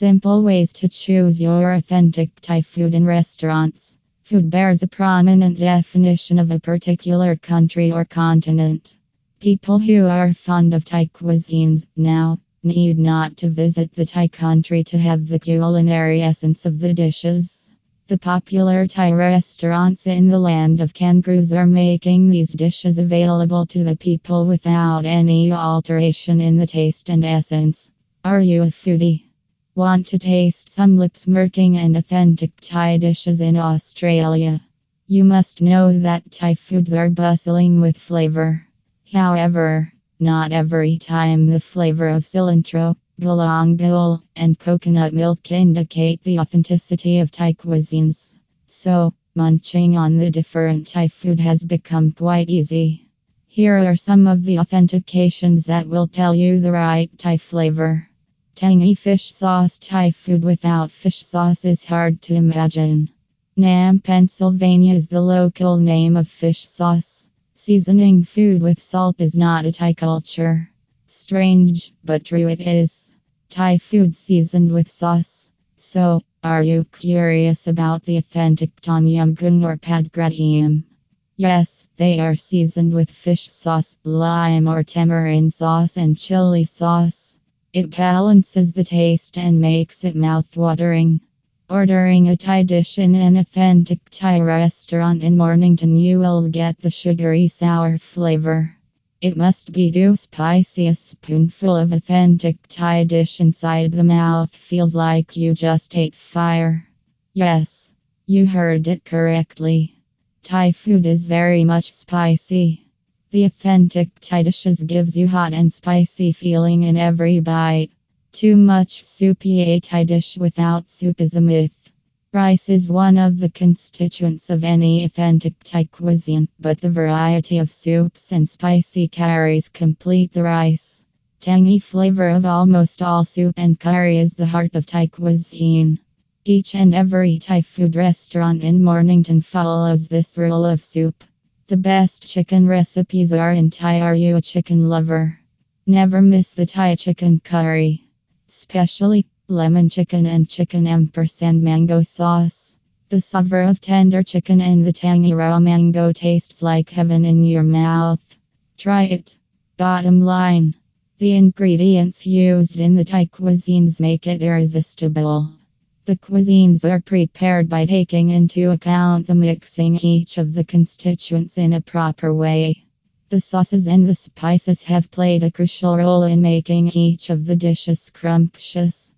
Simple ways to choose your authentic Thai food in restaurants. Food bears a prominent definition of a particular country or continent. People who are fond of Thai cuisines now need not to visit the Thai country to have the culinary essence of the dishes. The popular Thai restaurants in the land of kangaroos are making these dishes available to the people without any alteration in the taste and essence. Are you a foodie? Want to taste some lip-smirking and authentic Thai dishes in Australia? You must know that Thai foods are bustling with flavor. However, not every time the flavor of cilantro, galangal, and coconut milk indicate the authenticity of Thai cuisines. So, munching on the different Thai food has become quite easy. Here are some of the authentications that will tell you the right Thai flavor. Tangy fish sauce. Thai food without fish sauce is hard to imagine. Nam, Pennsylvania is the local name of fish sauce. Seasoning food with salt is not a Thai culture. Strange, but true it is. Thai food seasoned with sauce. So, are you curious about the authentic Tom Yum Goong or Pad Krathiem? Yes, they are seasoned with fish sauce, lime or tamarind sauce and chili sauce. It balances the taste and makes it mouth-watering. Ordering a Thai dish in an authentic Thai restaurant in Mornington, you will get the sugary sour flavor. It must be too spicy. A spoonful of authentic Thai dish inside the mouth feels like you just ate fire. Yes, you heard it correctly. Thai food is very much spicy. The authentic Thai dishes gives you hot and spicy feeling in every bite. Too much soupy. A Thai dish without soup is a myth. Rice is one of the constituents of any authentic Thai cuisine, but the variety of soups and spicy curries complete the rice. Tangy flavor of almost all soup and curry is the heart of Thai cuisine. Each and every Thai food restaurant in Mornington follows this rule of soup. The best chicken recipes are in Thai. Are you a chicken lover? Never miss the Thai chicken curry. Especially lemon chicken and chicken & mango sauce. The savor of tender chicken and the tangy raw mango tastes like heaven in your mouth. Try it. Bottom line. The ingredients used in the Thai cuisines make it irresistible. The cuisines are prepared by taking into account the mixing each of the constituents in a proper way. The sauces and the spices have played a crucial role in making each of the dishes scrumptious.